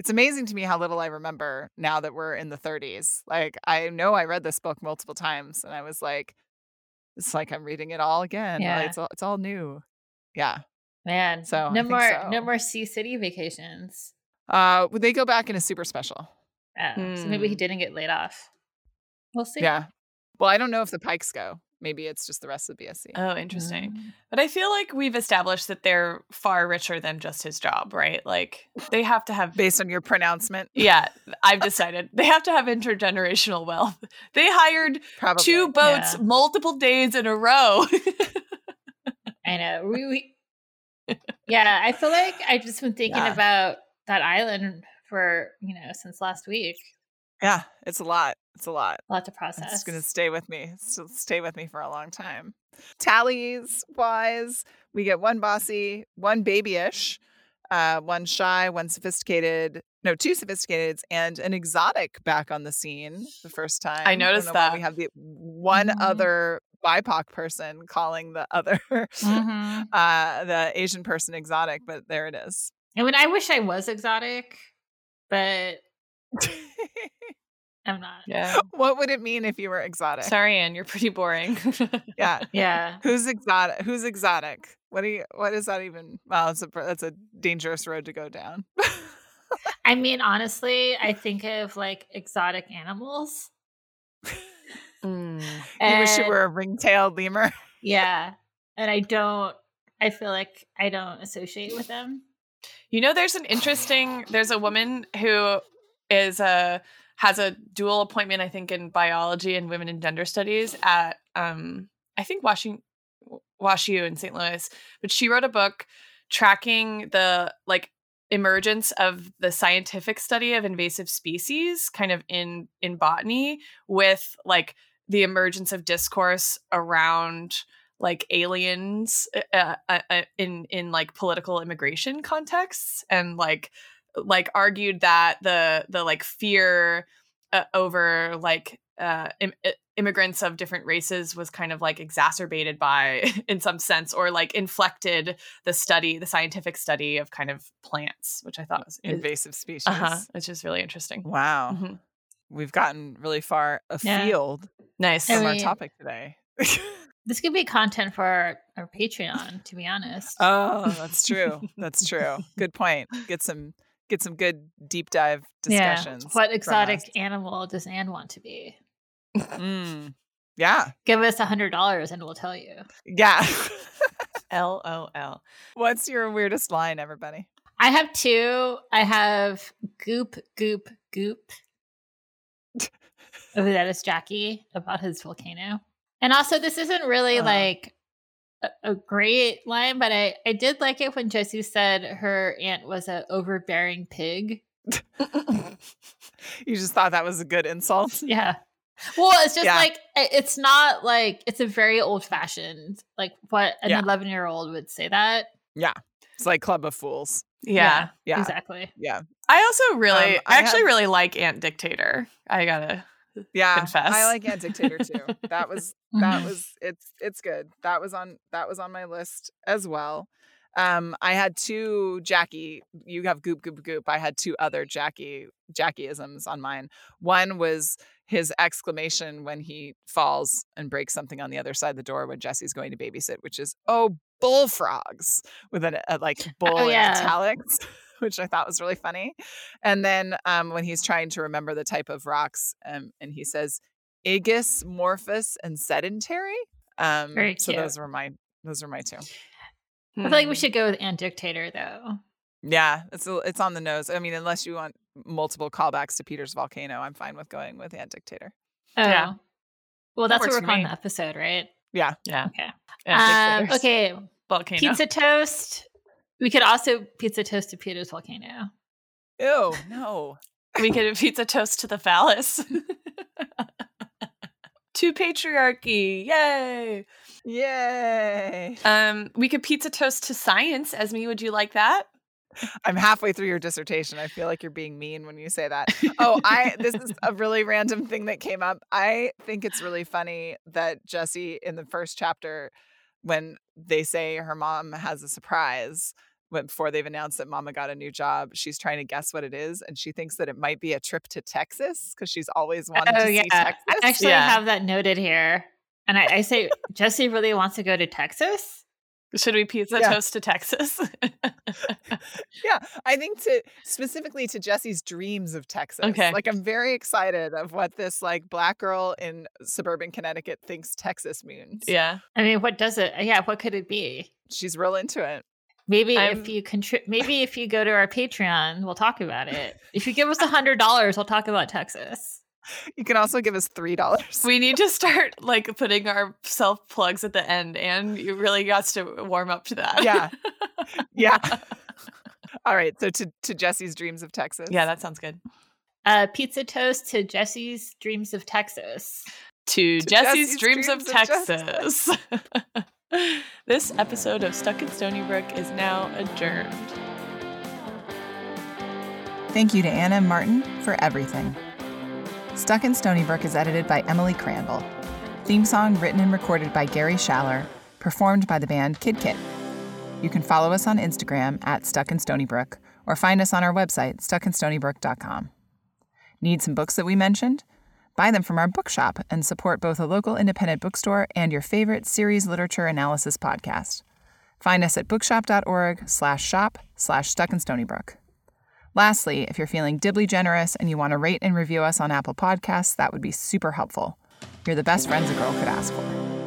It's amazing to me how little I remember now that we're in the thirties. Like, I know I read this book multiple times, and I was like, it's like I'm reading it all again. Yeah. Like, it's all, it's all new. Yeah. Man. So no more so. no more Sea City vacations. Uh, would they go back in a super special? Oh, hmm. So maybe he didn't get laid off. We'll see. Yeah. Well, I don't know if the Pikes go. Maybe it's just the rest of B S C. Oh, interesting. Mm. But I feel like we've established that they're far richer than just his job, right? Like, they have to have... Based on your pronouncement? Yeah, I've decided. They have to have intergenerational wealth. They hired Probably. two boats yeah. multiple days in a row. I know. We, we... Yeah, I feel like I've just been thinking yeah. about that island for, you know, since last week. Yeah, it's a lot. It's a lot. A lot to process. It's going to stay with me. It'll stay with me for a long time. Tallies-wise, we get one bossy, one babyish, uh, one shy, one sophisticated. No, two sophisticated, and an exotic back on the scene the first time. I noticed I that. We have the one mm-hmm. other B I P O C person calling the other, mm-hmm. uh, the Asian person exotic, but there it is. I mean, I wish I was exotic, but... I'm not. Yeah. What would it mean if you were exotic? Sorry, Anne, you're pretty boring. yeah. Yeah. Who's exotic? Who's exotic? What do you? What is that even? Well, that's a that's a dangerous road to go down. I mean, honestly, I think of like exotic animals. mm. and, you wish you were a ring-tailed lemur. yeah, and I don't. I feel like I don't associate with them. You know, there's an interesting. There's a woman who is a. has a dual appointment, I think, in biology and women and gender studies at, um, I think, Washington, WashU in Saint Louis. But she wrote a book tracking the, like, emergence of the scientific study of invasive species kind of in, in botany with, like, the emergence of discourse around, like, aliens uh, uh, in, in, like, political immigration contexts and, like, like argued that the the like fear uh, over like uh im- immigrants of different races was kind of like exacerbated by in some sense or like inflected the study the scientific study of kind of plants, which I thought was invasive species, uh-huh, which is really interesting. Wow. Mm-hmm. We've gotten really far afield yeah. nice from I mean, our topic today. This could be content for our, our Patreon, to be honest. Oh, that's true. That's true. Good point. Get some Get some good deep dive discussions. Yeah. What exotic animal does Anne want to be? Mm. Yeah. Give us one hundred dollars and we'll tell you. Yeah. LOL. What's your weirdest line, everybody? I have two. I have goop, goop, goop. Oh, that is Jackie about his volcano. And also, this isn't really uh, like... a great line, but I, I did like it when Jessi said her aunt was an overbearing pig. You just thought that was a good insult? Yeah. Well, it's just yeah. like, it's not like, it's a very old fashioned, like what an yeah. eleven year old would say that. Yeah. It's like Club of Fools. Yeah. Yeah. yeah. Exactly. Yeah. I also really, um, I, I actually have... really like Aunt Dictator. I gotta Yeah, confess. I like Aunt Dictator too. That was that was it's it's good. That was on that was on my list as well. Um, I had two Jackie, you have goop, goop, goop. I had two other Jackie, Jackieisms on mine. One was his exclamation when he falls and breaks something on the other side of the door when Jesse's going to babysit, which is, oh, bullfrogs, with an a, like bull oh, in yeah. italics, which I thought was really funny. And then um, when he's trying to remember the type of rocks um, and he says, Aegis, Morphus, and Sedentary. Um, Very cute. So those were my, those were my two. I feel like we should go with Ant Dictator, though. Yeah, it's a, it's on the nose. I mean, unless you want multiple callbacks to Peter's Volcano, I'm fine with going with Ant Dictator. Oh. Yeah. Well, that's that what we're calling the episode, right? Yeah. Yeah. Okay. Um, okay. Volcano. Pizza toast. We could also pizza toast to Peter's Volcano. Ew, no. We could pizza toast to the phallus. To patriarchy. Yay. Yay. Um, we could pizza toast to science. Esme, would you like that? I'm halfway through your dissertation. I feel like you're being mean when you say that. Oh, I this is a really random thing that came up. I think it's really funny that Jessi in the first chapter, when they say her mom has a surprise, when before they've announced that mama got a new job, she's trying to guess what it is. And she thinks that it might be a trip to Texas because she's always wanted oh, to yeah. see Texas. I actually yeah. have that noted here. And I, I say, Jessi really wants to go to Texas? Should we pizza yeah. toast to Texas? Yeah, I think to specifically to Jessi's dreams of Texas. Okay. Like, I'm very excited of what this, like, black girl in suburban Connecticut thinks Texas means. Yeah. I mean, what does it, yeah, what could it be? She's real into it. Maybe I'm... if you contri- maybe if you go to our Patreon, we'll talk about it. If you give us one hundred dollars, we'll talk about Texas. You can also give us three dollars. We need to start, like, putting our self-plugs at the end, and you really got to warm up to that. Yeah. Yeah. All right. So to, to Jessi's dreams of Texas. Yeah, that sounds good. Uh, pizza toast to Jessi's dreams of Texas. To, to Jessi's, Jessi's dreams, dreams of, of Texas. Texas. This episode of Stuck in Stony Brook is now adjourned. Thank you to Anna Martin for everything. Stuck in Stony Brook is edited by Emily Crandall. Theme song written and recorded by Gary Schaller, performed by the band Kid Kit. You can follow us on Instagram at Stuck in Stony Brook or find us on our website, stuck in stony brook dot com. Need some books that we mentioned? Buy them from our bookshop and support both a local independent bookstore and your favorite series literature analysis podcast. Find us at bookshop.org slash shop slash Stuck in Stony Brook. Lastly, if you're feeling dibbly generous and you want to rate and review us on Apple Podcasts, that would be super helpful. You're the best friends a girl could ask for.